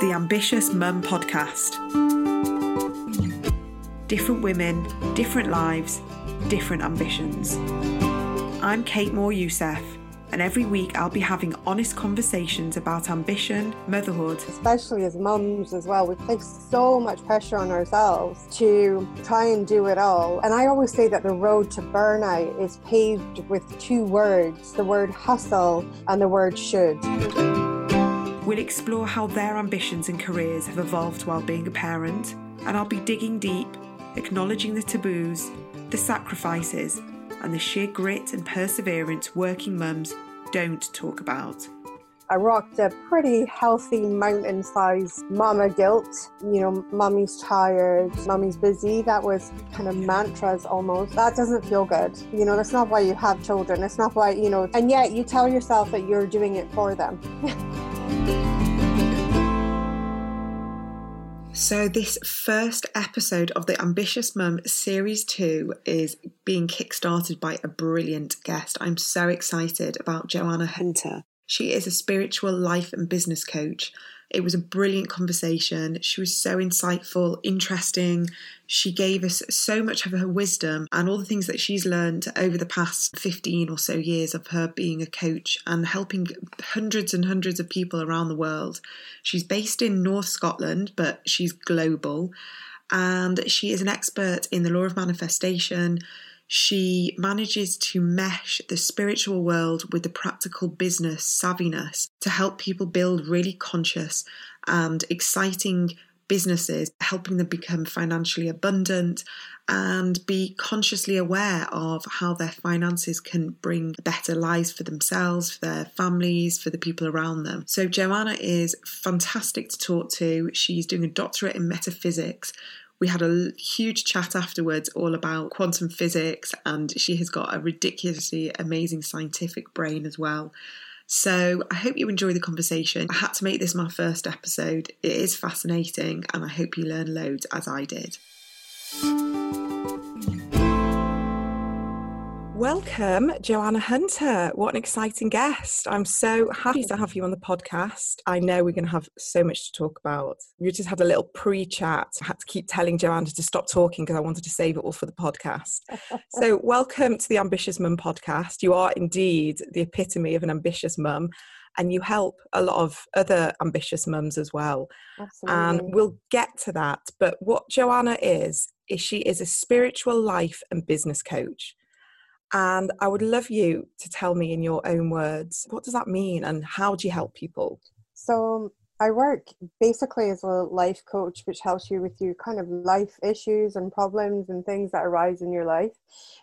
The Ambitious Mum Podcast. Different women, different lives, different ambitions. I'm Kate Moore Youssef, and every week I'll be having honest conversations about ambition, motherhood. Especially as mums as well, we place so much pressure on ourselves to try and do it all. And I always say that the road to burnout is paved with two words, the word hustle and the word should. We'll explore how their ambitions and careers have evolved while being a parent, and I'll be digging deep, acknowledging the taboos, the sacrifices, and the sheer grit and perseverance working mums don't talk about. I rocked a pretty healthy mountain-sized mama guilt. You know, mummy's tired, mummy's busy. That was kind of mantras almost. That doesn't feel good. You know, that's not why you have children. It's not why, you know, and yet you tell yourself that you're doing it for them. So this first episode of the Ambitious Mum Series 2 is being kickstarted by a brilliant guest. I'm so excited about Joanna Hunter. She is a spiritual life and business coach. It was a brilliant conversation. She was so insightful, interesting. She gave us so much of her wisdom and all the things that she's learned over the past 15 or so years of her being a coach and helping hundreds and hundreds of people around the world. She's based in North Scotland, but she's global. And she is an expert in the law of manifestation. She manages to mesh the spiritual world with the practical business savviness to help people build really conscious and exciting businesses, helping them become financially abundant and be consciously aware of how their finances can bring better lives for themselves, for their families, for the people around them. So Joanna is fantastic to talk to. She's doing a doctorate in metaphysics. We had a huge chat afterwards all about quantum physics, and she has got a ridiculously amazing scientific brain as well. So I hope you enjoy the conversation. I had to make this my first episode. It is fascinating, and I hope you learn loads as I did. Welcome, Joanna Hunter. What an exciting guest. I'm so happy to have you on the podcast. I know we're going to have so much to talk about. We just had a little pre-chat. I had to keep telling Joanna to stop talking because I wanted to save it all for the podcast. So welcome to the Ambitious Mum podcast. You are indeed the epitome of an ambitious mum, and you help a lot of other ambitious mums as well. Absolutely. And we'll get to that. But what Joanna is she is a spiritual life and business coach. And I would love you to tell me in your own words, what does that mean and how do you help people? So I work basically as a life coach, which helps you with your kind of life issues and problems and things that arise in your life.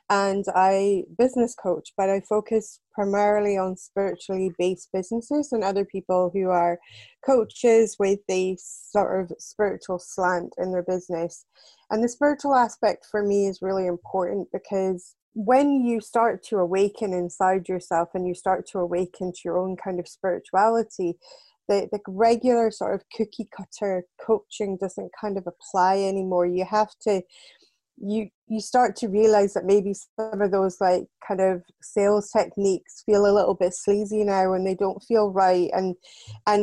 And I business coach, but I focus primarily on spiritually based businesses and other people who are coaches with a sort of spiritual slant in their business. And the spiritual aspect for me is really important because when you start to awaken inside yourself and you start to awaken to your own kind of spirituality, the regular sort of cookie cutter coaching doesn't kind of apply anymore. You have to, you start to realize that maybe some of those like kind of sales techniques feel a little bit sleazy now and they don't feel right. And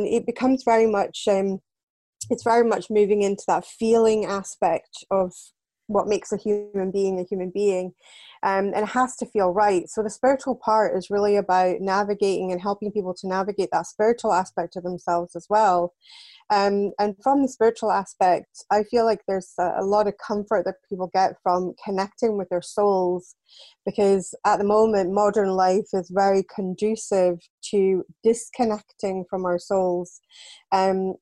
it becomes very much, it's very much moving into that feeling aspect of what makes a human being, and it has to feel right. So the spiritual part is really about navigating and helping people to navigate that spiritual aspect of themselves as well. And from the spiritual aspect, I feel like there's a lot of comfort that people get from connecting with their souls, because at the moment, modern life is very conducive to disconnecting from our souls. And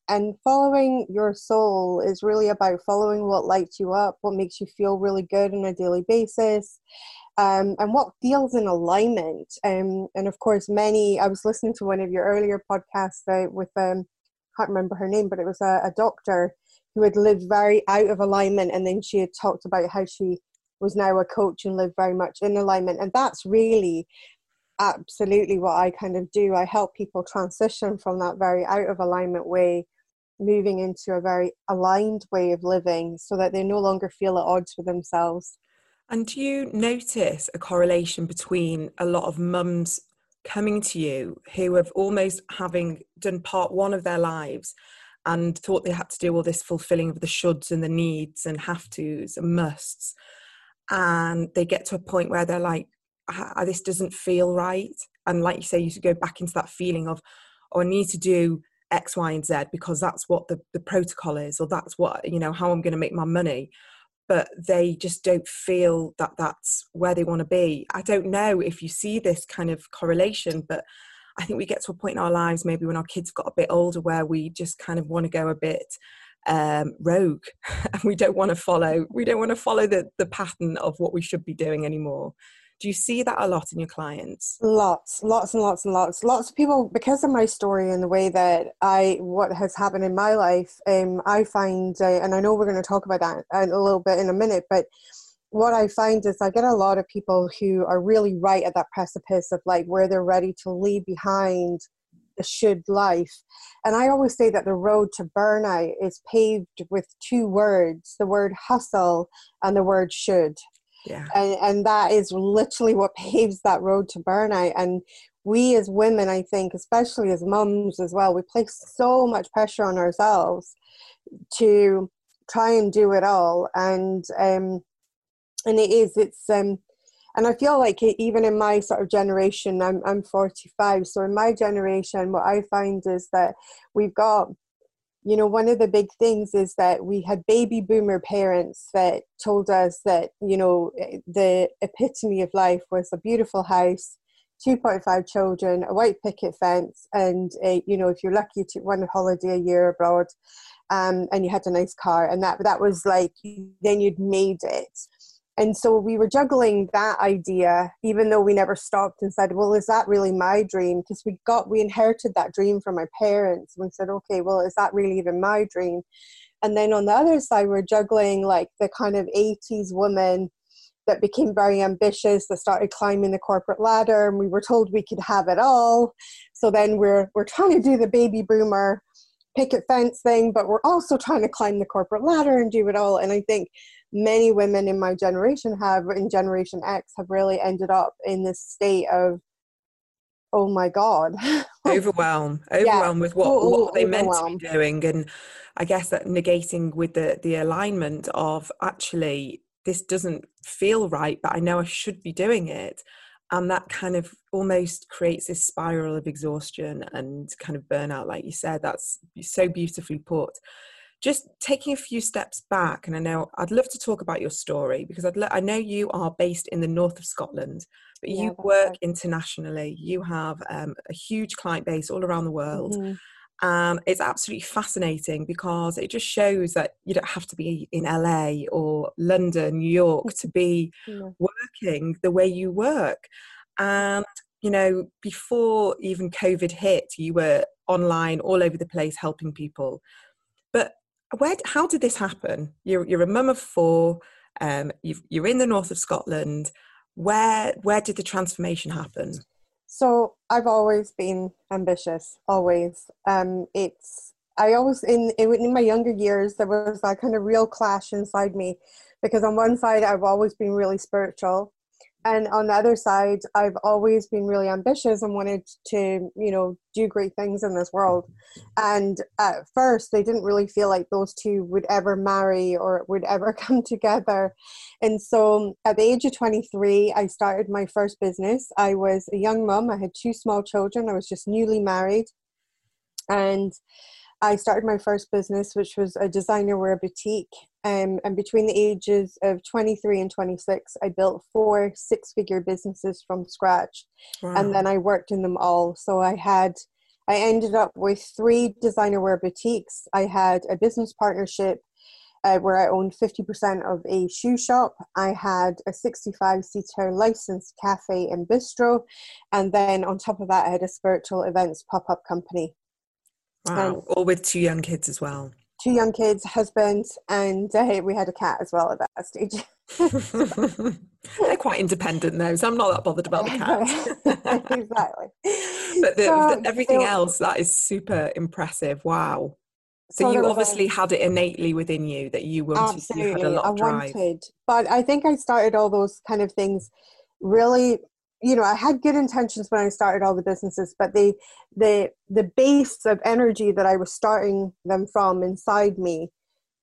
following your soul is really about following what lights you up, what makes you feel really good on a daily basis. And what feels in alignment. And of course, I was listening to one of your earlier podcasts with can't remember her name, but it was a doctor who had lived very out of alignment, and then she had talked about how she was now a coach and lived very much in alignment. And that's really absolutely what I kind of do. I help people transition from that very out of alignment way, moving into a very aligned way of living, so that they no longer feel at odds with themselves. And do you notice a correlation between a lot of mums coming to you who have almost having done part one of their lives and thought they had to do all this fulfilling of the shoulds and the needs and have tos and musts. And they get to a point where they're like, this doesn't feel right. And like you say, you should go back into that feeling of, oh, I need to do X, Y, and Z because that's what the protocol is, or that's what, you know, how I'm going to make my money. But they just don't feel that that's where they want to be. I don't know if you see this kind of correlation, but I think we get to a point in our lives, maybe when our kids got a bit older, where we just kind of want to go a bit rogue, and we don't want to follow the pattern of what we should be doing anymore. Do you see that a lot in your clients? Lots of people, because of my story and the way that what has happened in my life, I find, and I know we're going to talk about that a little bit in a minute, but what I find is I get a lot of people who are really right at that precipice of like where they're ready to leave behind the should life. And I always say that the road to burnout is paved with two words, the word hustle and the word should. Yeah. And that is literally what paves that road to burnout. And we as women, I think, especially as mums as well, we place so much pressure on ourselves to try and do it all. And and I feel like even in my sort of generation, I'm 45. So in my generation, what I find is that we've got, you know, one of the big things is that we had baby boomer parents that told us that, you know, the epitome of life was a beautiful house, 2.5 children, a white picket fence, and, you know, if you're lucky, you took one holiday a year abroad, and you had a nice car, and that was like, then you'd made it. And so we were juggling that idea, even though we never stopped and said, well, is that really my dream? Because we inherited that dream from our parents and said, okay, well, is that really even my dream? And then on the other side, we're juggling like the kind of 80s woman that became very ambitious, that started climbing the corporate ladder, and we were told we could have it all. So then we're trying to do the baby boomer picket fence thing, but we're also trying to climb the corporate ladder and do it all. And I think many women in my generation in Generation X, have really ended up in this state of, oh my God. Overwhelmed with what they meant to be doing. And I guess that negating with the alignment of, actually, this doesn't feel right, but I know I should be doing it. And that kind of almost creates this spiral of exhaustion and kind of burnout, like you said. That's so beautifully put. Just taking a few steps back, and I know I'd love to talk about your story, because I know you are based in the north of Scotland, but you work internationally. You have a huge client base all around the world. Mm-hmm. It's absolutely fascinating, because it just shows that you don't have to be in LA or London, New York to be working the way you work. And, you know, before even COVID hit, you were online all over the place helping people. But how did this happen? You're a mum of four. You're in the north of Scotland. Where did the transformation happen? So I've always been ambitious. Always. In my younger years, there was that kind of real clash inside me, because on one side I've always been really spiritual, and on the other side I've always been really ambitious and wanted to, you know, do great things in this world. And at first they didn't really feel like those two would ever marry or would ever come together. And so at the age of 23, I started my first business. I was a young mum. I had two small children. I was just newly married, and I started my first business, which was a designer wear boutique. And between the ages of 23 and 26, I built 4 six-figure businesses from scratch. Wow. And then I worked in them all. So I ended up with 3 designer wear boutiques. I had a business partnership where I owned 50% of a shoe shop. I had a 65-seater licensed cafe and bistro. And then on top of that, I had a spiritual events pop-up company. Wow. All with 2 young kids as well. 2 young kids, husband, and we had a cat as well at that stage. They're quite independent though, so I'm not that bothered about the cat. Exactly. But everything else, that is super impressive. Wow. So you obviously had it innately within you that you wanted. Absolutely, you had a lot of drive. But I think I started all those kind of things really you know, I had good intentions when I started all the businesses, but the base of energy that I was starting them from inside me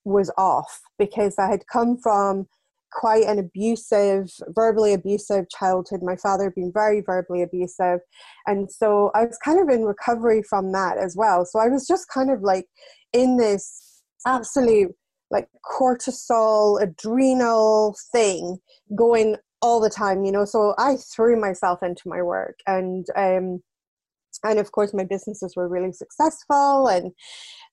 was off, because I had come from quite an abusive, verbally abusive childhood. My father being very verbally abusive. And so I was kind of in recovery from that as well. So I was just kind of like in this absolute like cortisol, adrenal thing going all the time, you know, so I threw myself into my work, and of course my businesses were really successful, and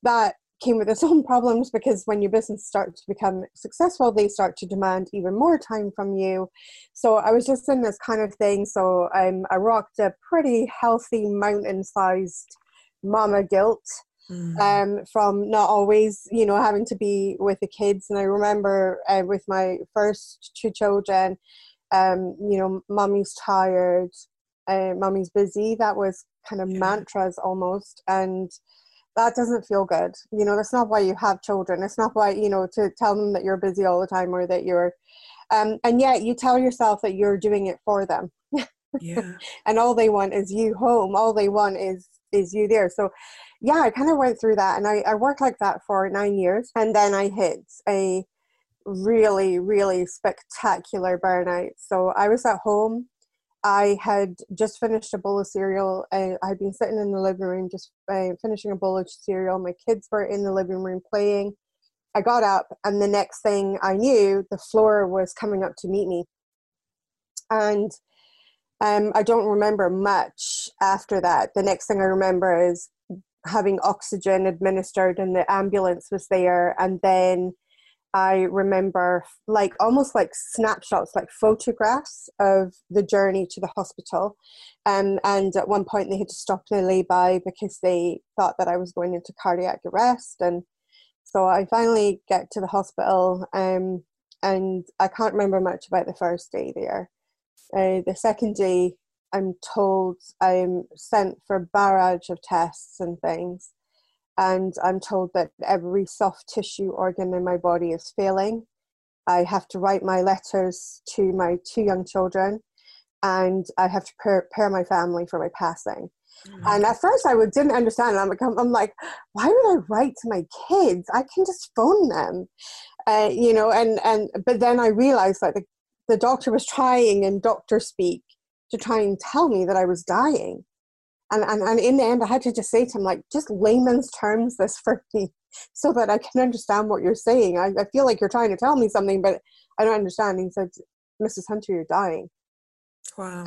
that came with its own problems, because when your business starts to become successful, they start to demand even more time from you. So I was just in this kind of thing. So I rocked a pretty healthy mountain-sized mama guilt. Mm-hmm. From not always, you know, having to be with the kids. And I remember with my first two children, you know, mommy's tired, mommy's busy. That was kind of mantras almost. And that doesn't feel good. You know, that's not why you have children. It's not why, you know, to tell them that you're busy all the time, or that you're, and yet you tell yourself that you're doing it for them. Yeah. And all they want is you home. All they want is you there. So yeah, I kind of went through that, and I worked like that for 9 years, and then I hit a really, really spectacular burnout. So I was at home. I had just finished a bowl of cereal. I'd been sitting in the living room just finishing a bowl of cereal. My kids were in the living room playing. I got up, and the next thing I knew, the floor was coming up to meet me. And I don't remember much after that. The next thing I remember is having oxygen administered, and the ambulance was there. And then I remember like almost like snapshots, like photographs of the journey to the hospital. And at one point they had to stop the lay-by because they thought that I was going into cardiac arrest. And so I finally get to the hospital, and I can't remember much about the first day there. The second day, I'm told I'm sent for a barrage of tests and things, and I'm told that every soft tissue organ in my body is failing. I have to write my letters to my two young children, and I have to prepare my family for my passing. Mm-hmm. And at first I didn't understand. I'm like, why would I write to my kids? I can just phone them, you know, and but then I realized that the doctor was trying in doctor speak to try and tell me that I was dying. And in the end, I had to just say to him, like, just layman's terms this for me so that I can understand what you're saying. I feel like you're trying to tell me something, but I don't understand. And he said, Mrs. Hunter, you're dying. Wow.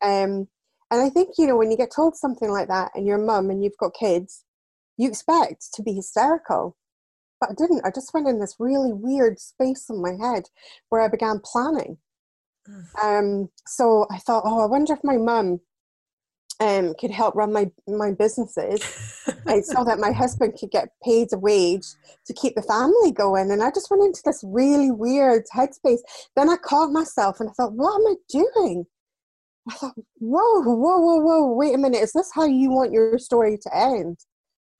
And I think, you know, when you get told something like that and you're a mum and you've got kids, you expect to be hysterical. But I didn't. I just went in this really weird space in my head where I began planning. So I thought, oh, I wonder if my mum could help run my businesses so that my husband could get paid a wage to keep the family going. And I just went into this really weird headspace. Then I caught myself and I thought, what am I doing? I thought, whoa, wait a minute. Is this how you want your story to end?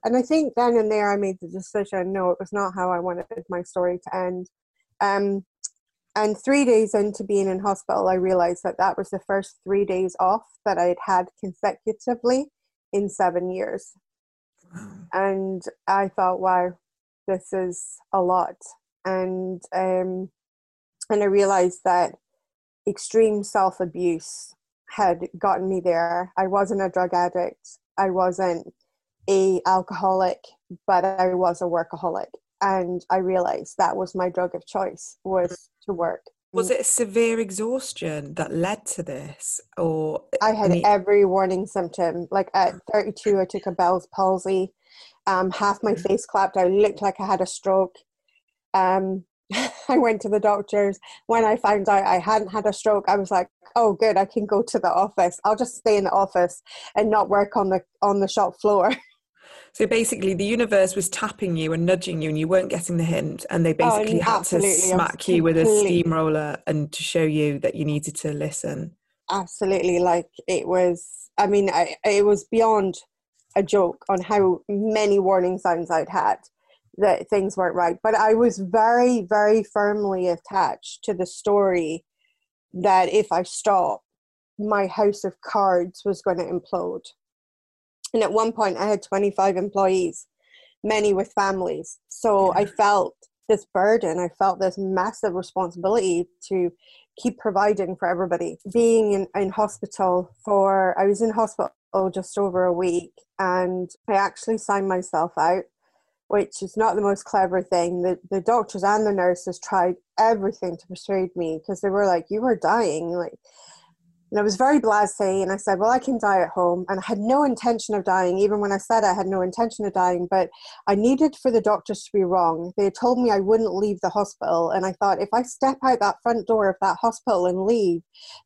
And I think then and there I made the decision, no, it was not how I wanted my story to end. And 3 days into being in hospital, I realized that that was the first 3 days off that I had had consecutively in 7 years. Wow. And I thought, wow, this is a lot. And I realized that extreme self-abuse had gotten me there. I wasn't a drug addict. I wasn't an alcoholic, but I was a workaholic. And I realized that was my drug of choice, was to work. Was it severe exhaustion that led to this? Or I had every warning symptom. Like at 32, I took a Bell's palsy. Half my face clapped. I looked like I had a stroke. I went to the doctors. When I found out I hadn't had a stroke, I was like, oh, good, I can go to the office. I'll just stay in the office and not work on the shop floor. So basically the universe was tapping you and nudging you, and you weren't getting the hint, and they basically had to smack you with a steamroller and to show you that you needed to listen. Absolutely. Like it was, I mean, it was beyond a joke on how many warning signs I'd had that things weren't right. But I was very, very firmly attached to the story that if I stop, my house of cards was going to implode. And at one point I had 25 employees, many with families. So I felt this burden. I felt this massive responsibility to keep providing for everybody. Being in hospital I was in hospital just over a week, and I actually signed myself out, which is not the most clever thing. The doctors and the nurses tried everything to persuade me, because they were like, you are dying. And I was very blasé, and I said, well, I can die at home. And I had no intention of dying, even when I said I had no intention of dying, but I needed for the doctors to be wrong. They told me I wouldn't leave the hospital, and I thought, if I step out that front door of that hospital and leave,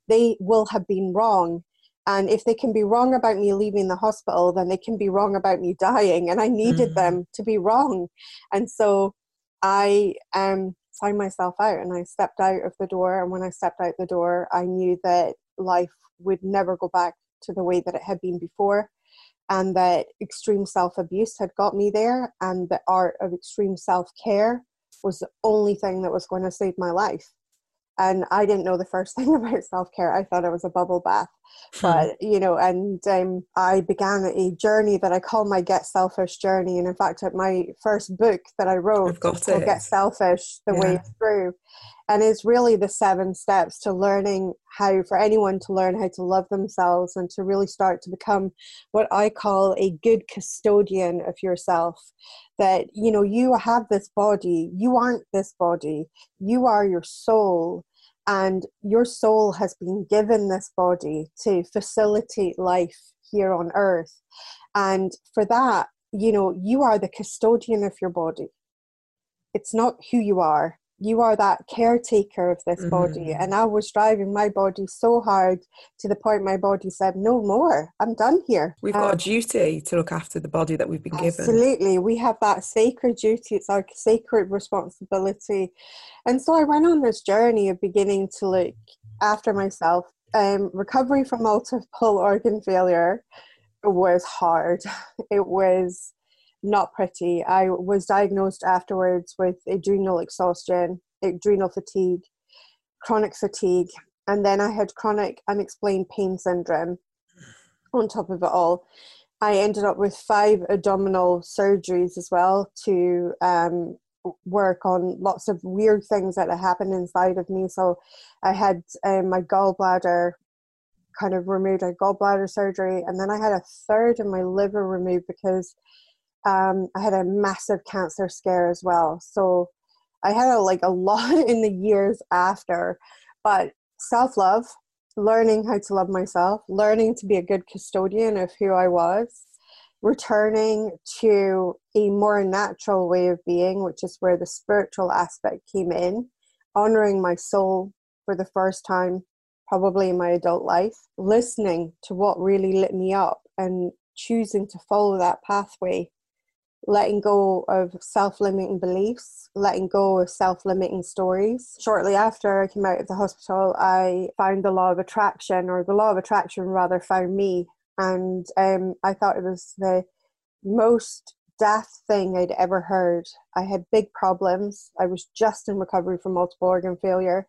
they will have been wrong. And if they can be wrong about me leaving the hospital, then they can be wrong about me dying. And I needed them to be wrong. And so I signed myself out, and I stepped out of the door. And when I stepped out the door, I knew that life would never go back to the way that it had been before, and that extreme self-abuse had got me there, and the art of extreme self-care was the only thing that was going to save my life. And I didn't know the first thing about self-care. I thought it was a bubble bath. But, I began a journey that I call my Get Selfish journey. And in fact, at my first book that I wrote, it's called Get Selfish, The Way Through. And it's really the 7 steps to learning how, for anyone to learn how to love themselves and to really start to become what I call a good custodian of yourself. That, you have this body, you aren't this body, you are your soul. And your soul has been given this body to facilitate life here on earth. And for that, you are the custodian of your body. It's not who you are. You are that caretaker of this body. And I was driving my body so hard to the point my body said, no more, I'm done here. We've got a duty to look after the body that we've been given. Absolutely. We have that sacred duty. It's our sacred responsibility. And so I went on this journey of beginning to look after myself. Recovery from multiple organ failure was hard. It was not pretty. I was diagnosed afterwards with adrenal exhaustion, adrenal fatigue, chronic fatigue, and then I had chronic unexplained pain syndrome on top of it all. I ended up with 5 abdominal surgeries as well to work on lots of weird things that had happened inside of me. So I had my gallbladder kind of removed, I had gallbladder surgery, and then I had a third of my liver removed because I had a massive cancer scare as well. So I had a lot in the years after. But self-love, learning how to love myself, learning to be a good custodian of who I was, returning to a more natural way of being, which is where the spiritual aspect came in, honoring my soul for the first time, probably in my adult life, listening to what really lit me up and choosing to follow that pathway. Letting go of self-limiting beliefs, letting go of self-limiting stories. Shortly after I came out of the hospital, I found the law of attraction rather found me. And I thought it was the most daft thing I'd ever heard. I had big problems. I was just in recovery from multiple organ failure.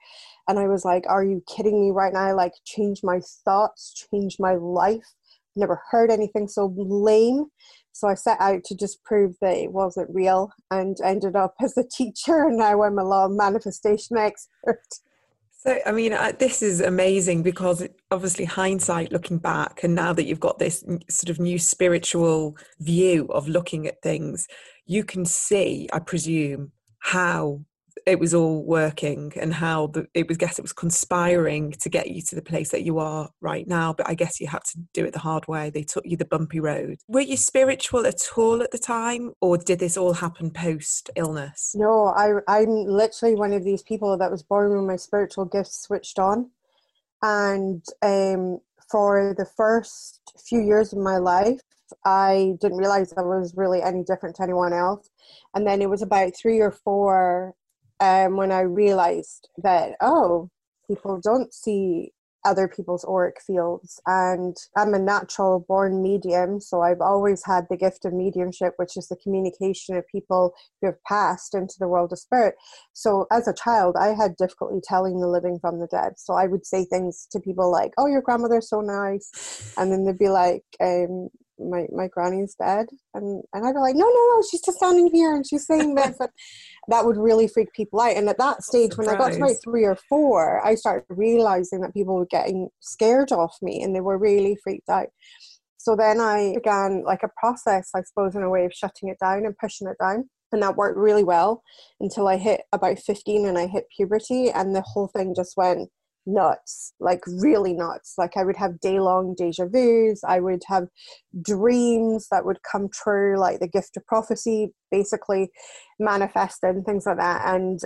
And I was like, are you kidding me right now? Change my thoughts, change my life. Never heard anything so lame. So I set out to just prove that it wasn't real, and ended up as a teacher, and now I'm a law of manifestation expert. So, this is amazing, because obviously hindsight, looking back, and now that you've got this sort of new spiritual view of looking at things, you can see, I presume, how it was all working and how it was conspiring to get you to the place that you are right now. But I guess you had to do it the hard way. They took you the bumpy road. Were you spiritual at all at the time, or did this all happen post illness? No, I'm literally one of these people that was born with my spiritual gifts switched on. And for the first few years of my life, I didn't realize I was really any different to anyone else. And then it was about 3 or 4 when I realized that, people don't see other people's auric fields. And I'm a natural born medium, so I've always had the gift of mediumship, which is the communication of people who have passed into the world of spirit. So as a child, I had difficulty telling the living from the dead. So I would say things to people like, oh, your grandmother's so nice. And then they'd be like, my granny's dead. And I'd be like, no, she's just standing here and she's saying this. And that would really freak people out. And at that stage, when I got to about 3 or 4, I started realizing that people were getting scared of me and they were really freaked out. So then I began like a process, I suppose, in a way of shutting it down and pushing it down. And that worked really well until I hit about 15 and I hit puberty, and the whole thing just went nuts, like really nuts. Like I would have day-long deja vus, I would have dreams that would come true, like the gift of prophecy basically manifested, things like that. And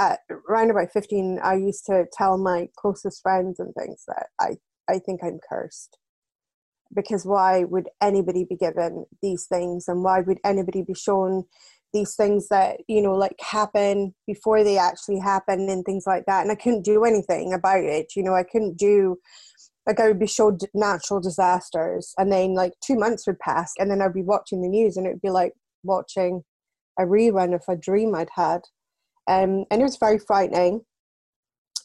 at around about 15, I used to tell my closest friends and things that I think I'm cursed, because why would anybody be given these things, and why would anybody be shown these things that, you know, like happen before they actually happen and things like that. And I couldn't do anything about it. You know, I couldn't do, like, I would be shown natural disasters, and then like 2 months would pass, and then I'd be watching the news, and it would be like watching a rerun of a dream I'd had. And it was very frightening.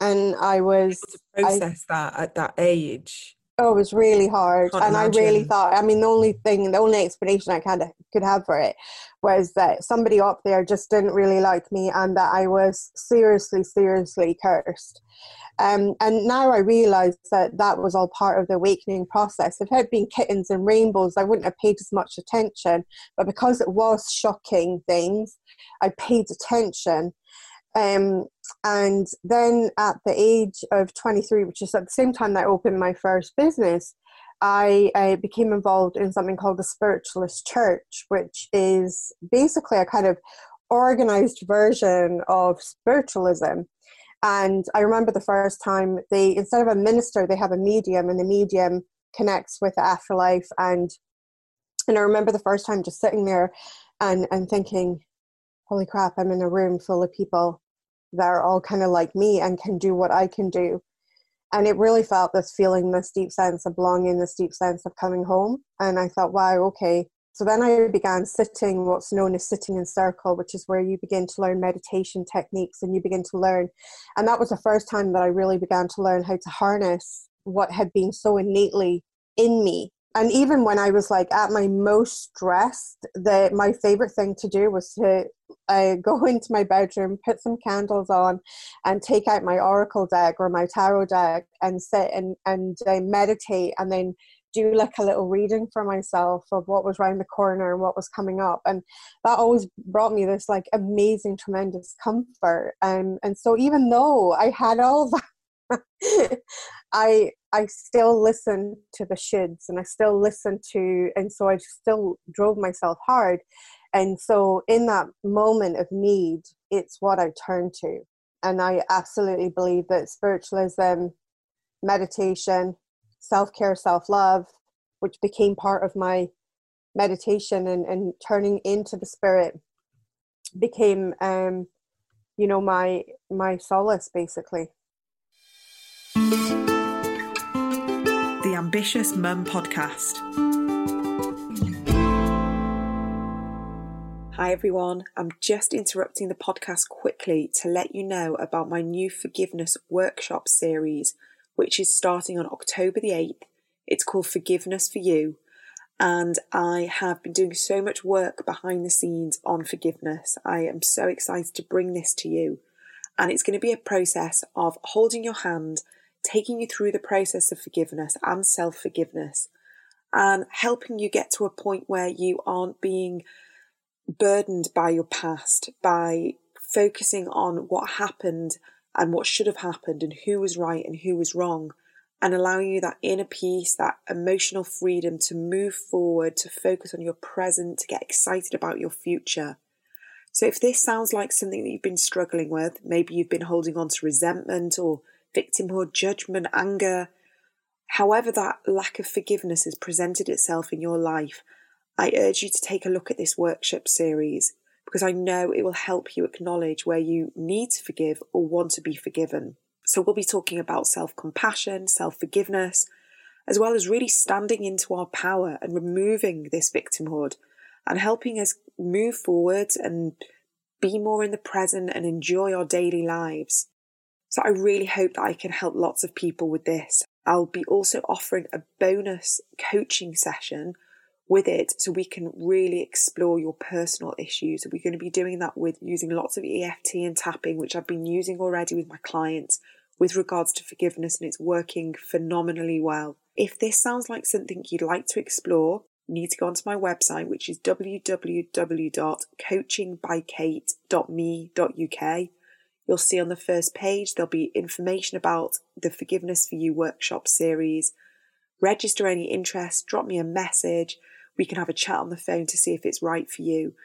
And I was able to process that at that age. Oh, it was really hard. Can't and imagine. I really thought, I mean, the only explanation I could have for it was that somebody up there just didn't really like me, and that I was seriously cursed. And now I realize that was all part of the awakening process. If it had been kittens and rainbows, I wouldn't have paid as much attention, but because it was shocking things, I paid attention. And then at the age of 23, which is at the same time that I opened my first business, I became involved in something called the Spiritualist Church, which is basically a kind of organized version of spiritualism. And I remember the first time they, instead of a minister, they have a medium, and the medium connects with the afterlife. And I remember the first time just sitting there and thinking, holy crap, I'm in a room full of people that are all kind of like me and can do what I can do. And it really felt this feeling, this deep sense of belonging, this deep sense of coming home. And I thought, wow, okay. So then I began sitting, what's known as sitting in circle, which is where you begin to learn meditation techniques and you begin to learn. And that was the first time that I really began to learn how to harness what had been so innately in me. And even when I was like at my most stressed, my favorite thing to do was to go into my bedroom, put some candles on, and take out my oracle deck or my tarot deck and sit and meditate, and then do like a little reading for myself of what was around the corner and what was coming up. And that always brought me this like amazing, tremendous comfort. And so even though I had all that, I still listened to the shoulds, and I still listened to, and so I still drove myself hard. And so in that moment of need, it's what I turned to. And I absolutely believe that spiritualism, meditation, self-care, self-love, which became part of my meditation and turning into the spirit, became, you know, my solace basically. The Ambitious Mum Podcast. Hi everyone, I'm just interrupting the podcast quickly to let you know about my new Forgiveness Workshop series, which is starting on October the 8th. It's called Forgiveness For You, and I have been doing so much work behind the scenes on forgiveness. I am so excited to bring this to you, and it's going to be a process of holding your hand, taking you through the process of forgiveness and self-forgiveness, and helping you get to a point where you aren't being burdened by your past, by focusing on what happened and what should have happened and who was right and who was wrong, and allowing you that inner peace, that emotional freedom to move forward, to focus on your present, to get excited about your future. So if this sounds like something that you've been struggling with, maybe you've been holding on to resentment or victimhood, judgment, anger, however that lack of forgiveness has presented itself in your life, I urge you to take a look at this workshop series, because I know it will help you acknowledge where you need to forgive or want to be forgiven. So we'll be talking about self-compassion, self-forgiveness, as well as really standing into our power and removing this victimhood and helping us move forward and be more in the present and enjoy our daily lives. So I really hope that I can help lots of people with this. I'll be also offering a bonus coaching session with it so we can really explore your personal issues. We're going to be doing that with using lots of EFT and tapping, which I've been using already with my clients with regards to forgiveness, and it's working phenomenally well. If this sounds like something you'd like to explore, you need to go onto my website, which is www.coachingbykate.me.uk. You'll see on the first page, there'll be information about the Forgiveness For You workshop series. Register any interest, drop me a message. We can have a chat on the phone to see if it's right for you.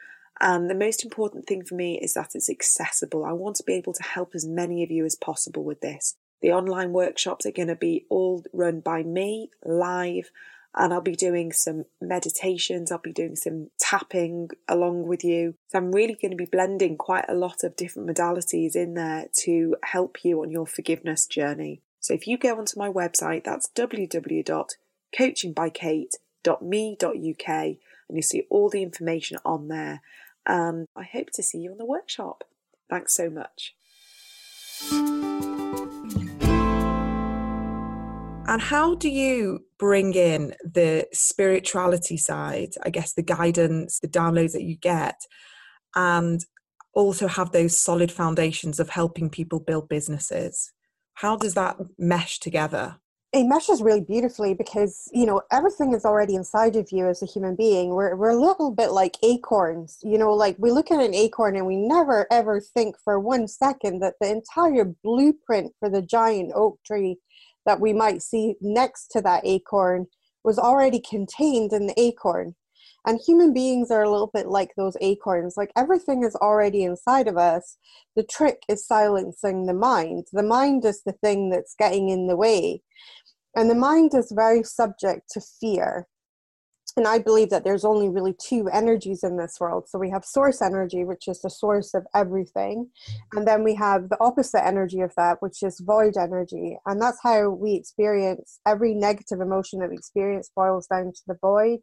And the most important thing for me is that it's accessible. I want to be able to help as many of you as possible with this. The online workshops are going to be all run by me live, and I'll be doing some meditations, I'll be doing some tapping along with you. So I'm really going to be blending quite a lot of different modalities in there to help you on your forgiveness journey. So if you go onto my website, that's www.coachingbykate.me.uk, and you'll see all the information on there. And I hope to see you on the workshop. Thanks so much. And how do you bring in the spirituality side, I guess the guidance, the downloads that you get, and also have those solid foundations of helping people build businesses? How does that mesh together? It meshes really beautifully because, you know, everything is already inside of you as a human being. We're a little bit like acorns, you know, like we look at an acorn and we never, ever think for 1 second that the entire blueprint for the giant oak tree that we might see next to that acorn was already contained in the acorn. And human beings are a little bit like those acorns. Like everything is already inside of us. The trick is silencing the mind. The mind is the thing that's getting in the way. And the mind is very subject to fear. And I believe that there's only really two energies in this world. So we have source energy, which is the source of everything. And then we have the opposite energy of that, which is void energy. And that's how we experience every negative emotion that we experience boils down to the void.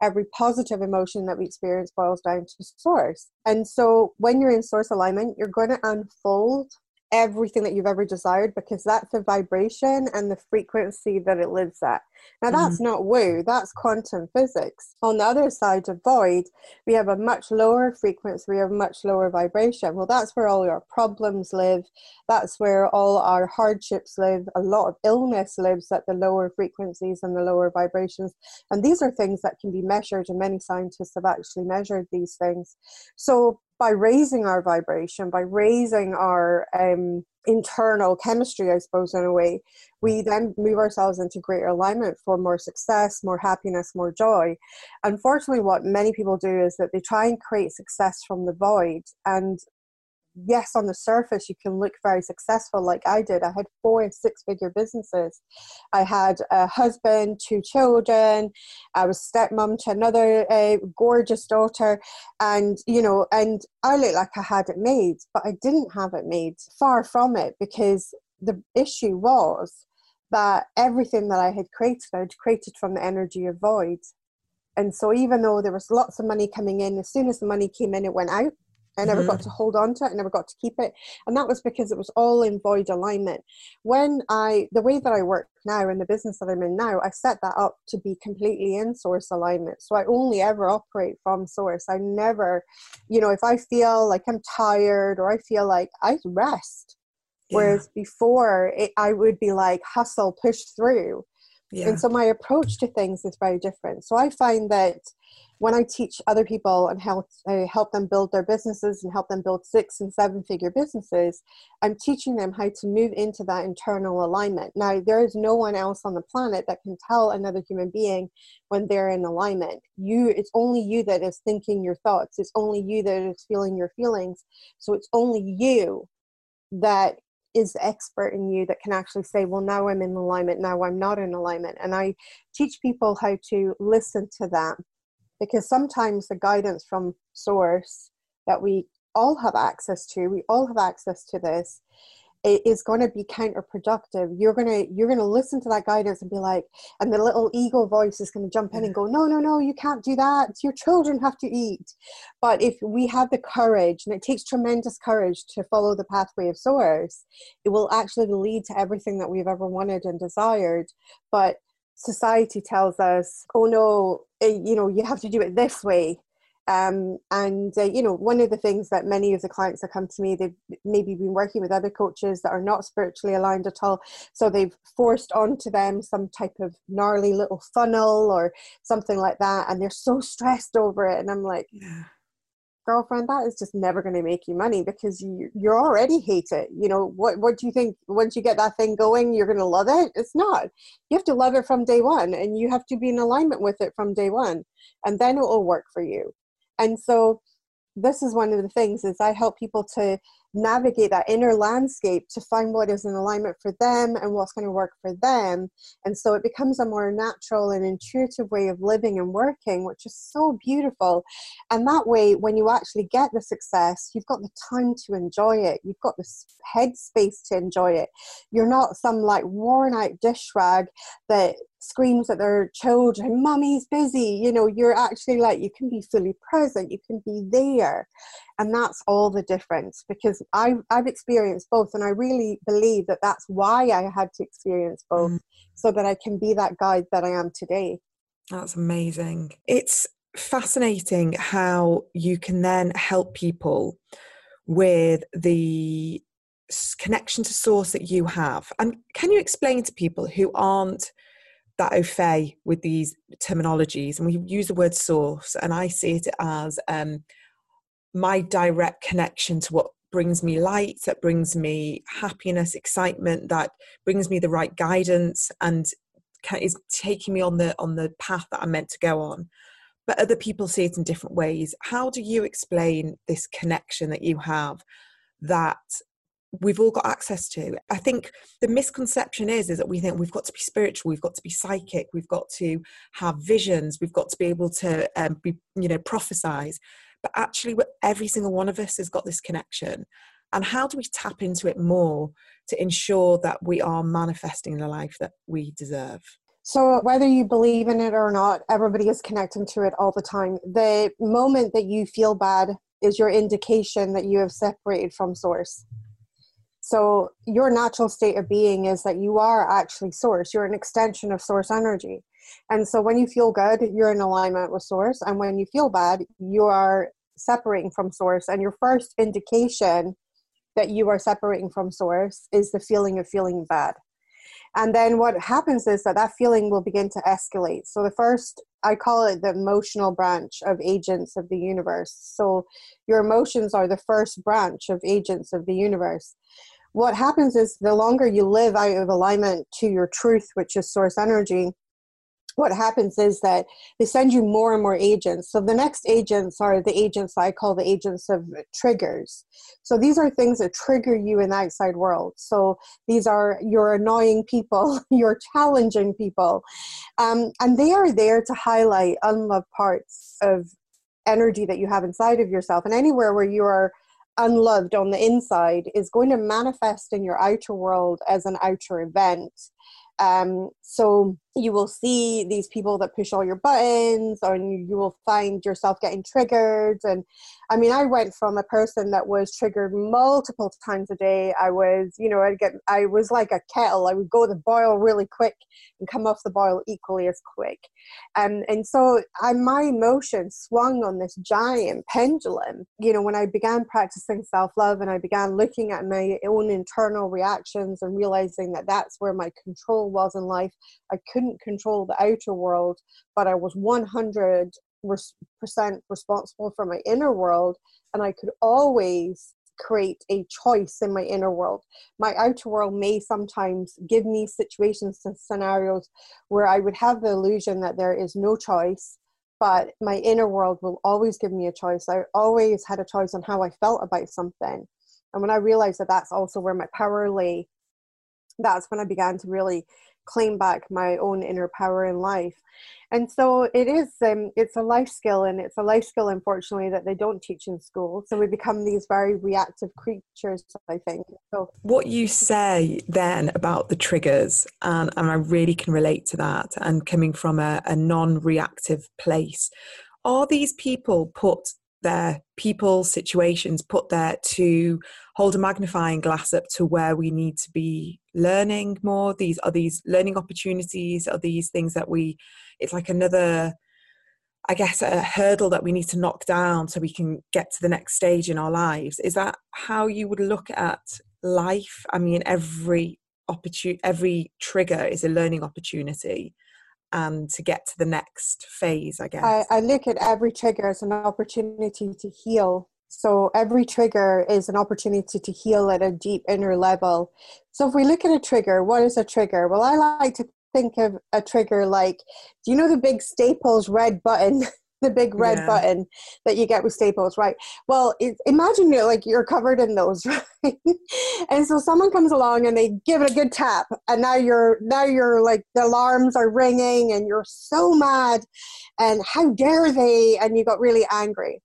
Every positive emotion that we experience boils down to source. And so when you're in source alignment, you're going to unfold everything that you've ever desired, because that's the vibration and the frequency that it lives at. Now that's not woo, that's quantum physics. On the other side of void, we have a much lower frequency, we have a much lower vibration. Well, that's where all our problems live, that's where all our hardships live, a lot of illness lives at the lower frequencies and the lower vibrations. And these are things that can be measured, and many scientists have actually measured these things. So by raising our vibration, by raising our internal chemistry, I suppose, in a way, we then move ourselves into greater alignment for more success, more happiness, more joy. Unfortunately, what many people do is that they try and create success from the void. And yes, on the surface, you can look very successful like I did. I had 4 and 6-figure businesses. I had a husband, 2 children. I was stepmom to another gorgeous daughter. And, you know, and I looked like I had it made, but I didn't have it made. Far from it, because the issue was that everything that I had created, I'd created from the energy of void. And so even though there was lots of money coming in, as soon as the money came in, it went out. I never got to hold on to it. I never got to keep it. And that was because it was all in void alignment. The way that I work now in the business that I'm in now, I set that up to be completely in source alignment. So I only ever operate from source. I never, you know, if I feel like I'm tired or I feel like I rest. Yeah. Whereas before I would be like hustle, push through. Yeah. And so my approach to things is very different. So I find that when I teach other people and help them build their businesses and help them build 6- and 7-figure businesses, I'm teaching them how to move into that internal alignment. Now, there is no one else on the planet that can tell another human being when they're in alignment. It's only you that is thinking your thoughts. It's only you that is feeling your feelings. So it's only you that is the expert in you that can actually say, well, now I'm in alignment, now I'm not in alignment. And I teach people how to listen to that. Because sometimes the guidance from source that we all have access to this, is going to be counterproductive. You're going to listen to that guidance and be like, and the little ego voice is going to jump in and go, no, you can't do that. Your children have to eat. But if we have the courage, and it takes tremendous courage to follow the pathway of Source, it will actually lead to everything that we've ever wanted and desired. But society tells us, oh no, you have to do it this way. One of the things that many of the clients that come to me, they've maybe been working with other coaches that are not spiritually aligned at all. So they've forced onto them some type of gnarly little funnel or something like that. And they're so stressed over it. And I'm like, girlfriend, that is just never going to make you money, because you already hate it. What do you think? Once you get that thing going, you're going to love it? It's not. You have to love it from day one, and you have to be in alignment with it from day one. And then it will work for you. And so this is one of the things is I help people to navigate that inner landscape to find what is in alignment for them and what's going to work for them. And so it becomes a more natural and intuitive way of living and working, which is so beautiful. And that way, when you actually get the success, you've got the time to enjoy it. You've got the headspace to enjoy it. You're not some like worn out dish rag that screams at their children, "Mummy's busy." You're actually like, you can be fully present, you can be there. And that's all the difference, because I've experienced both, and I really believe that that's why I had to experience both, so that I can be that guide that I am today. That's amazing. It's fascinating how you can then help people with the connection to Source that you have. And can you explain to people who aren't that au fait with these terminologies, and we use the word source, and I see it as my direct connection to what brings me light, that brings me happiness, excitement, that brings me the right guidance and is taking me on the path that I'm meant to go on. But other people see it in different ways. How do you explain this connection that you have that we've all got access to? I think the misconception is that we think we've got to be spiritual, we've got to be psychic, we've got to have visions, we've got to be able to prophesize. But actually, every single one of us has got this connection. And how do we tap into it more to ensure that we are manifesting the life that we deserve? So whether you believe in it or not, everybody is connecting to it all the time. The moment that you feel bad is your indication that you have separated from Source. So your natural state of being is that you are actually Source. You're an extension of Source energy. And so when you feel good, you're in alignment with Source. And when you feel bad, you are separating from Source. And your first indication that you are separating from Source is the feeling of feeling bad. And then what happens is that feeling will begin to escalate. So the first, I call it the emotional branch of agents of the universe. So your emotions are the first branch of agents of the universe. What happens is the longer you live out of alignment to your truth, which is Source energy, what happens is that they send you more and more agents. So the next agents are the agents I call the agents of triggers. So these are things that trigger you in the outside world. So these are your annoying people, your challenging people. And they are there to highlight unloved parts of energy that you have inside of yourself. And anywhere where you are unloved on the inside is going to manifest in your outer world as an outer event. So you will see these people that push all your buttons, or you will find yourself getting triggered. And I mean, I went from a person that was triggered multiple times a day. I was like a kettle. I would go to the boil really quick and come off the boil equally as quick. And so my emotions swung on this giant pendulum. When I began practicing self-love and I began looking at my own internal reactions and realizing that that's where my control was in life, I couldn't control the outer world, but I was 100% responsible for my inner world, and I could always create a choice in my inner world. My outer world may sometimes give me situations and scenarios where I would have the illusion that there is no choice, but my inner world will always give me a choice. I always had a choice on how I felt about something. And when I realized that that's also where my power lay, that's when I began to really claim back my own inner power in life. And so it is, it's a life skill, and it's a life skill, unfortunately, that they don't teach in school. So we become these very reactive creatures, I think. So what you say then about the triggers, and I really can relate to that, and coming from a non-reactive place, are these people put their people, situations, put there to hold a magnifying glass up to where we need to be learning more? These are these learning opportunities, are these things that it's like another, I guess, a hurdle that we need to knock down so we can get to the next stage in our lives. Is that how you would look at life? I mean, every trigger is a learning opportunity, and to get to the next phase, I guess. I look at every trigger as an opportunity to heal. So every trigger is an opportunity to heal at a deep inner level. So if we look at a trigger, what is a trigger? Well, I like to think of a trigger like, do you know the big Staples red button? The big red button that you get with Staples, right? Well, imagine you're like, you're covered in those, right? And so someone comes along and they give it a good tap, and now you're like, the alarms are ringing and you're so mad, and how dare they, and you got really angry.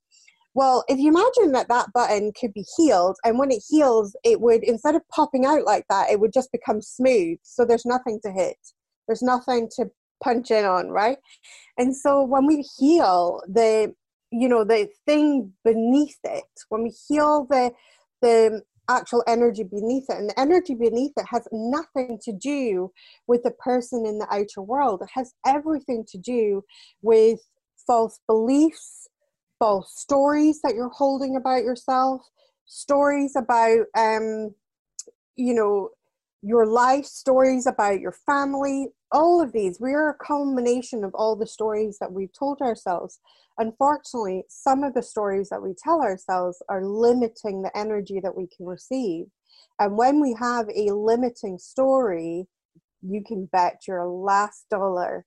Well, if you imagine that button could be healed, and when it heals, it would, instead of popping out like that, it would just become smooth. So there's nothing to hit. There's nothing to punch in on, right? And so when we heal the thing beneath it, when we heal the actual energy beneath it, and the energy beneath it has nothing to do with the person in the outer world. It has everything to do with false beliefs, false stories that you're holding about yourself, stories about, your life, stories about your family. All of these, we are a culmination of all the stories that we've told ourselves. Unfortunately, some of the stories that we tell ourselves are limiting the energy that we can receive. And when we have a limiting story, you can bet your last dollar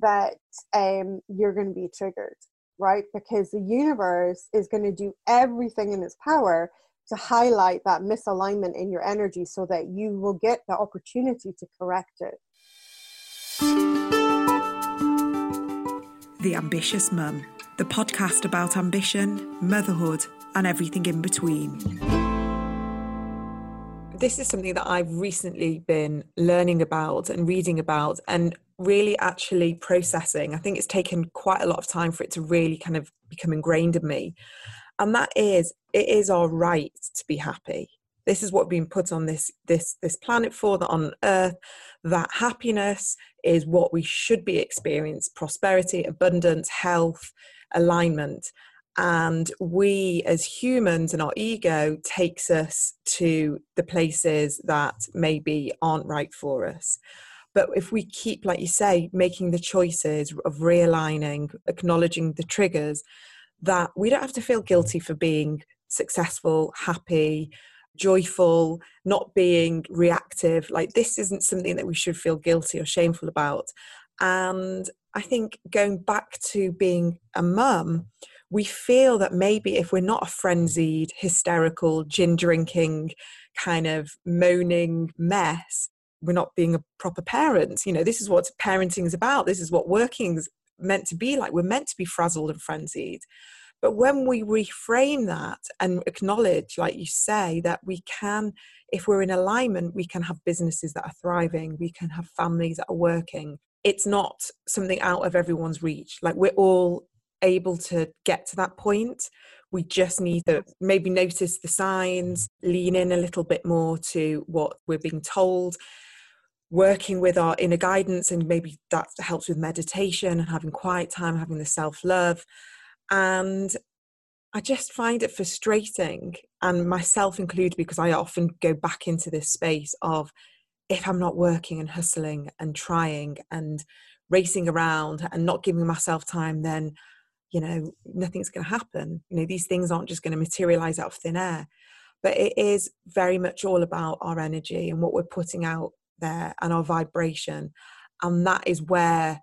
that you're going to be triggered, right? Because the universe is going to do everything in its power to highlight that misalignment in your energy so that you will get the opportunity to correct it. The Ambitious Mum, the podcast about ambition, motherhood, and everything in between. This is something that I've recently been learning about and reading about and really actually processing. I think it's taken quite a lot of time for it to really kind of become ingrained in me. And that is, it is our right to be happy. This is what we've been put on this planet for, that on Earth, that happiness is what we should be experiencing, prosperity, abundance, health, alignment. And we as humans and our ego takes us to the places that maybe aren't right for us. But if we keep, like you say, making the choices of realigning, acknowledging the triggers, that we don't have to feel guilty for being successful, happy, joyful, not being reactive. Like, this isn't something that we should feel guilty or shameful about. And I think going back to being a mum, we feel that maybe if we're not a frenzied, hysterical, gin drinking kind of moaning mess, we're not being a proper parent. You know, this is what parenting is about. This is what working's meant to be like. We're meant to be frazzled and frenzied. But when we reframe that and acknowledge, like you say, that we can, if we're in alignment, we can have businesses that are thriving, we can have families that are working. It's not something out of everyone's reach. Like, we're all able to get to that point. We just need to maybe notice the signs, lean in a little bit more to what we're being told, working with our inner guidance, and maybe that helps with meditation and having quiet time, having the self-love. And I just find it frustrating, and myself included, because I often go back into this space of, if I'm not working and hustling and trying and racing around and not giving myself time, then, you know, nothing's going to happen. You know, these things aren't just going to materialize out of thin air. But it is very much all about our energy and what we're putting out there and our vibration. And that is where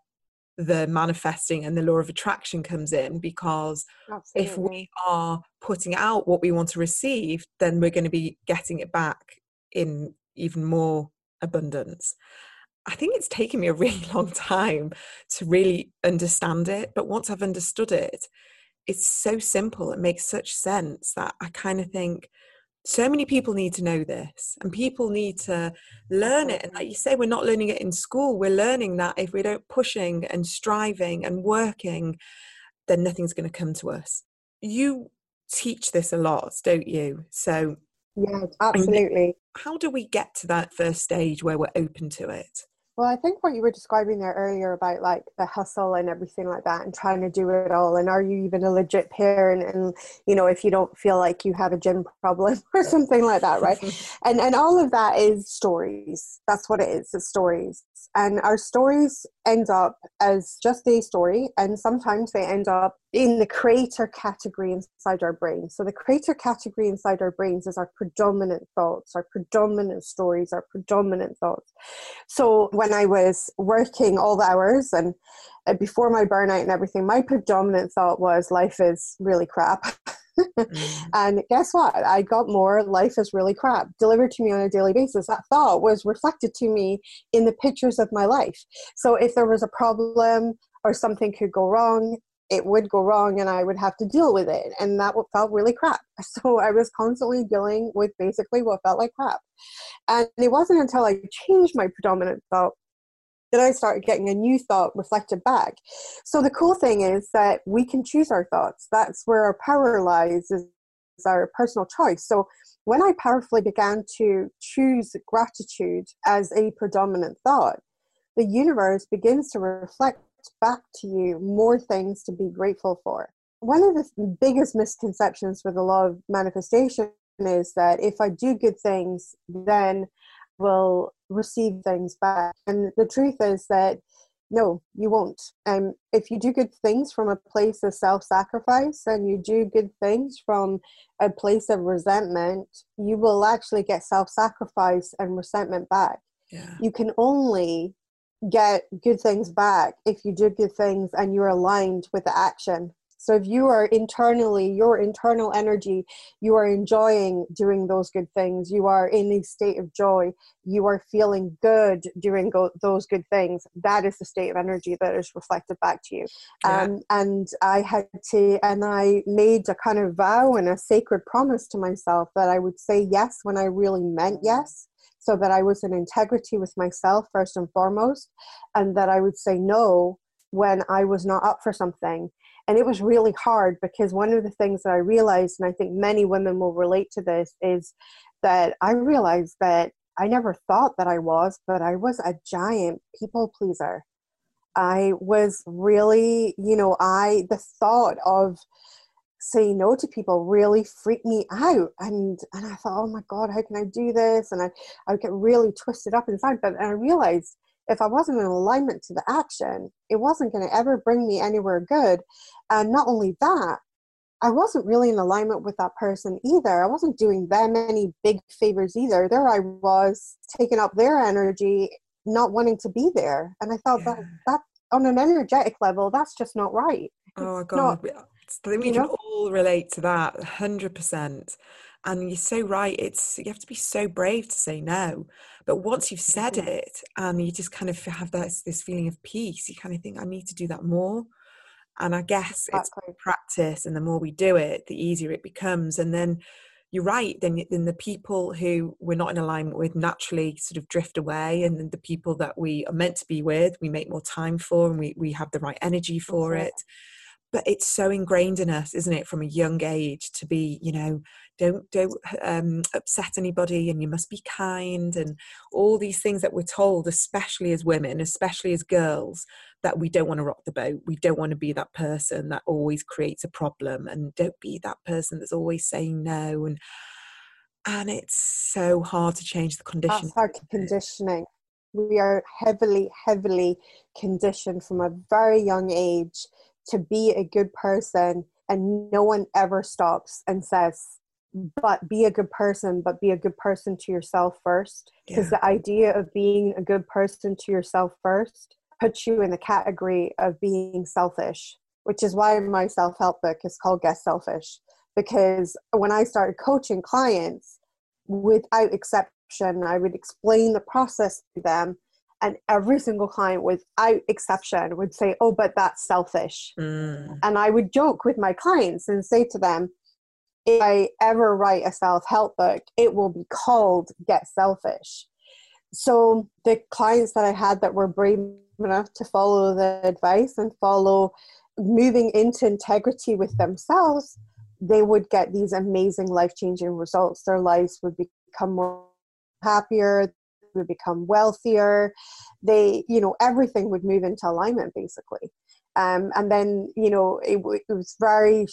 the manifesting and the law of attraction comes in, because absolutely, if we are putting out what we want to receive, then we're going to be getting it back in even more abundance. I think it's taken me a really long time to really understand it. But once I've understood it, it's so simple. It makes such sense that I kind of think so many people need to know this, and people need to learn it. And like you say, we're not learning it in school. We're learning that if we don't pushing and striving and working, then nothing's going to come to us. You teach this a lot, don't you? So yeah, absolutely. How do we get to that first stage where we're open to it? Well, I think what you were describing there earlier about like the hustle and everything like that and trying to do it all, and are you even a legit parent, and you know, if you don't feel like you have a gym problem or something like that, right? and all of that is stories. That's what it is. It's stories. And our stories end up as just a story, and sometimes they end up in the creator category inside our brains. So the creator category inside our brains is our predominant thoughts, our predominant stories, our predominant thoughts. So when I was working all the hours and before my burnout and everything, my predominant thought was life is really crap. And guess what? I got more life is really crap delivered to me on a daily basis. That thought was reflected to me in the pictures of my life. So if there was a problem or something could go wrong, it would go wrong and I would have to deal with it. And that felt really crap. So I was constantly dealing with basically what felt like crap. And it wasn't until I changed my predominant thought that I started getting a new thought reflected back. So the cool thing is that we can choose our thoughts. That's where our power lies, is our personal choice. So when I powerfully began to choose gratitude as a predominant thought, the universe begins to reflect back to you more things to be grateful for. One of the biggest misconceptions with the law of manifestation is that if I do good things, then will receive things back. And the truth is that no, you won't. If you do good things from a place of self-sacrifice and you do good things from a place of resentment, you will actually get self-sacrifice and resentment back. Yeah. You can only get good things back if you do good things and you're aligned with the action. So if you are internally, your internal energy, you are enjoying doing those good things, you are in a state of joy, you are feeling good doing those good things, that is the state of energy that is reflected back to you. Yeah. And I made a kind of vow and a sacred promise to myself that I would say yes when I really meant yes. So that I was in integrity with myself first and foremost, and that I would say no when I was not up for something. And it was really hard because one of the things that I realized, and I think many women will relate to this, is that I realized that I never thought that I was, but I was a giant people pleaser. I was really, the thought of saying no to people really freaked me out. And I thought, oh my God, how can I do this? And I would get really twisted up inside. And I realized if I wasn't in alignment to the action, it wasn't going to ever bring me anywhere good. And not only that, I wasn't really in alignment with that person either. I wasn't doing them any big favors either. There I was taking up their energy, not wanting to be there. And I thought that on an energetic level, that's just not right. Oh God. We can all relate to that 100%. And you're so right. You have to be so brave to say no. But once you've said it and you just kind of have this feeling of peace, you kind of think, I need to do that more. And I guess it's practice. And the more we do it, the easier it becomes. And then you're right. Then the people who we're not in alignment with naturally sort of drift away. And then the people that we are meant to be with, we make more time for, and we have the right energy for it. But it's so ingrained in us, isn't it, from a young age to be, don't upset anybody, and you must be kind, and all these things that we're told, especially as women, especially as girls, that we don't want to rock the boat. We don't want to be that person that always creates a problem, and don't be that person that's always saying no. And it's so hard to change the conditioning. That's our conditioning. We are heavily, heavily conditioned from a very young age to be a good person, and no one ever stops and says, but be a good person to yourself first. Because the idea of being a good person to yourself first puts you in the category of being selfish, which is why my self-help book is called Get Selfish. Because when I started coaching clients, without exception, I would explain the process to them And every single client without exception would say, oh, but that's selfish. Mm. And I would joke with my clients and say to them, if I ever write a self-help book, it will be called Get Selfish. So the clients that I had that were brave enough to follow the advice and follow moving into integrity with themselves, they would get these amazing life-changing results. Their lives would become more happier, would become wealthier. They, you know, everything would move into alignment basically. And then, you know, it was very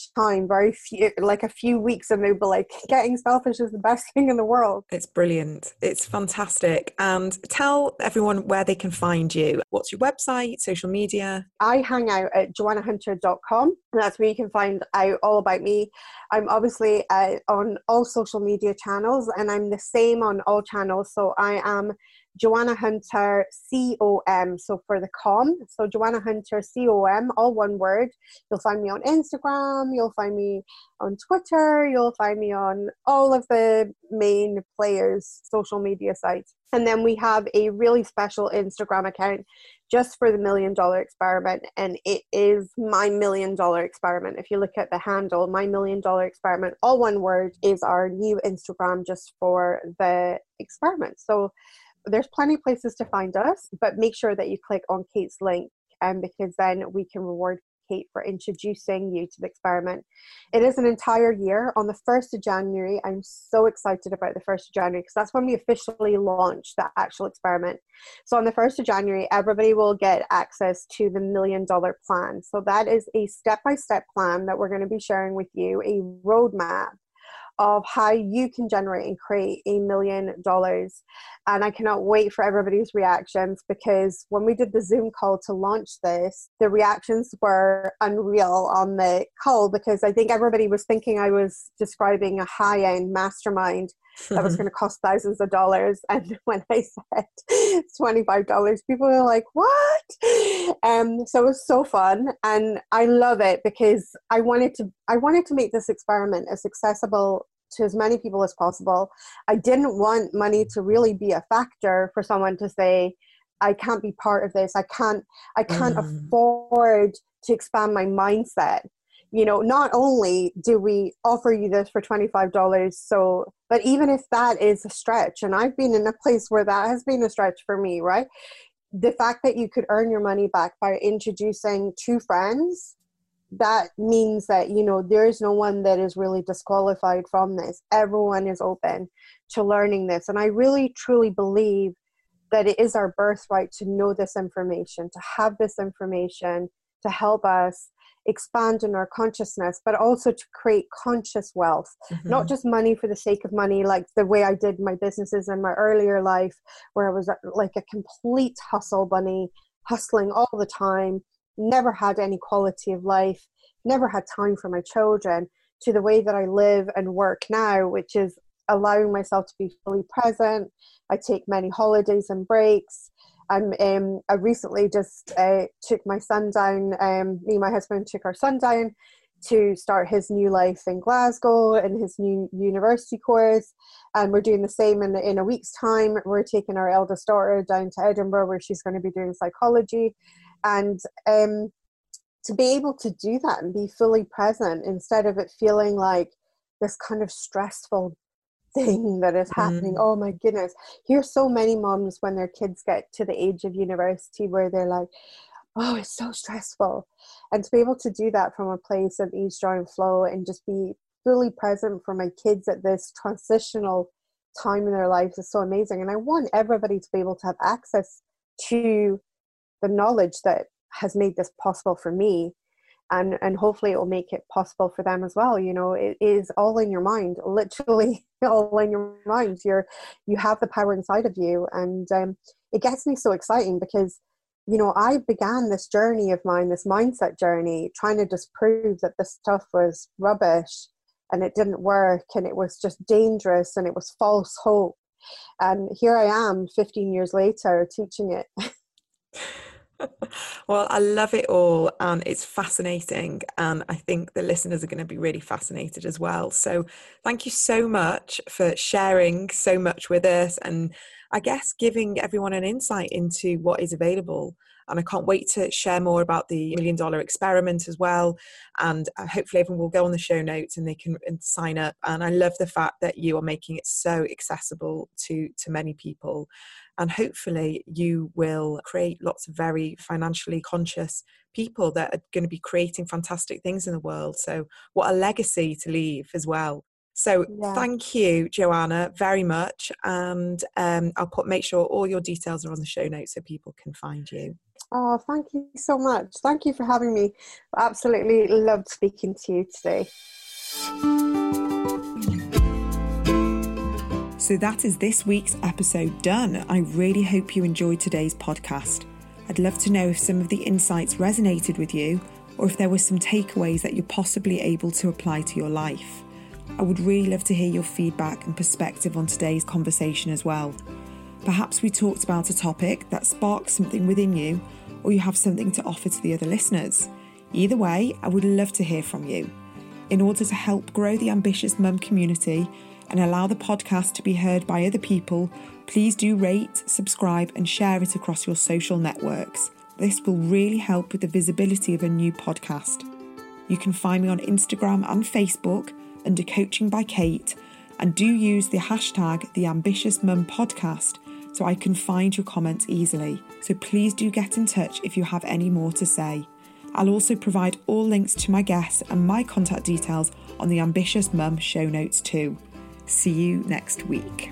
few, like a few weeks, and they were like, getting selfish is the best thing in the world. It's brilliant. It's fantastic. And tell everyone where they can find you. What's your website, social media? I hang out at joannahunter.com. And that's where you can find out all about me. I'm obviously on all social media channels, and I'm the same on all channels. So I am Joanna Hunter COM, so for the com, so Joanna Hunter COM, all one word. You'll find me on Instagram, you'll find me on Twitter, you'll find me on all of the main players' social media sites. And then we have a really special Instagram account just for the $1 million experiment, and it is my $1 million experiment. If you look at the handle, my $1 million experiment, all one word, is our new Instagram just for the experiment. So there's plenty of places to find us, but make sure that you click on Kate's link, because then we can reward Kate for introducing you to the experiment. It is an entire year. On the 1st of January, I'm so excited about the 1st of January because that's when we officially launch the actual experiment. So on the 1st of January, everybody will get access to the $1 million plan. So that is a step-by-step plan that we're going to be sharing with you, a roadmap of how you can generate and create $1 million. And I cannot wait for everybody's reactions, because when we did the Zoom call to launch this, the reactions were unreal on the call, because I think everybody was thinking I was describing a high-end mastermind that was going to cost thousands of dollars. And when I said $25, people were like, what? So it was so fun. And I love it because I wanted to make this experiment as accessible to as many people as possible. I didn't want money to really be a factor for someone to say, I can't be part of this. I can't afford to expand my mindset. You know, not only do we offer you this for $25, so, but even if that is a stretch, and I've been in a place where that has been a stretch for me, right? The fact that you could earn your money back by introducing 2 friends, that means that, you know, there is no one that is really disqualified from this. Everyone is open to learning this. And I really, truly believe that it is our birthright to know this information, to have this information, to help us expand in our consciousness, but also to create conscious wealth, not just money for the sake of money, like the way I did my businesses in my earlier life, where I was like a complete hustle bunny, hustling all the time, never had any quality of life, never had time for my children, to the way that I live and work now, which is allowing myself to be fully present. I take many holidays and breaks. I recently just took my son down, me and my husband took our son down to start his new life in Glasgow and his new university course. And we're doing the same in a week's time. We're taking our eldest daughter down to Edinburgh, where she's going to be doing psychology. And to be able to do that and be fully present, instead of it feeling like this kind of stressful thing that is happening. Oh my goodness. Here's so many moms when their kids get to the age of university where they're like, oh, it's so stressful. And to be able to do that from a place of ease, joy, and flow, and just be fully present for my kids at this transitional time in their lives is so amazing. And I want everybody to be able to have access to the knowledge that has made this possible for me. And hopefully it will make it possible for them as well. You know, it is all in your mind, literally all in your mind. You have the power inside of you. And it gets me so exciting because, you know, I began this journey of mine, this mindset journey, trying to disprove that this stuff was rubbish and it didn't work and it was just dangerous and it was false hope. And here I am 15 years later teaching it. Well, I love it all, and it's fascinating, and I think the listeners are going to be really fascinated as well. So thank you so much for sharing so much with us and I guess giving everyone an insight into what is available. And I can't wait to share more about the $1 million experiment as well. And hopefully everyone will go on the show notes and they can sign up. And I love the fact that you are making it so accessible to many people. And hopefully you will create lots of very financially conscious people that are going to be creating fantastic things in the world. So what a legacy to leave as well. So Thank you, Joanna, very much. And I'll make sure all your details are on the show notes so people can find you. Oh, thank you so much. Thank you for having me. I absolutely loved speaking to you today. So that is this week's episode done. I really hope you enjoyed today's podcast. I'd love to know if some of the insights resonated with you or if there were some takeaways that you're possibly able to apply to your life. I would really love to hear your feedback and perspective on today's conversation as well. Perhaps we talked about a topic that sparked something within you, or you have something to offer to the other listeners. Either way, I would love to hear from you. In order to help grow the Ambitious Mum community and allow the podcast to be heard by other people, please do rate, subscribe, and share it across your social networks. This will really help with the visibility of a new podcast. You can find me on Instagram and Facebook under Coaching by Kate, and do use the hashtag The Ambitious Mum Podcast so I can find your comments easily. So please do get in touch if you have any more to say. I'll also provide all links to my guests and my contact details on the Ambitious Mum show notes too. See you next week.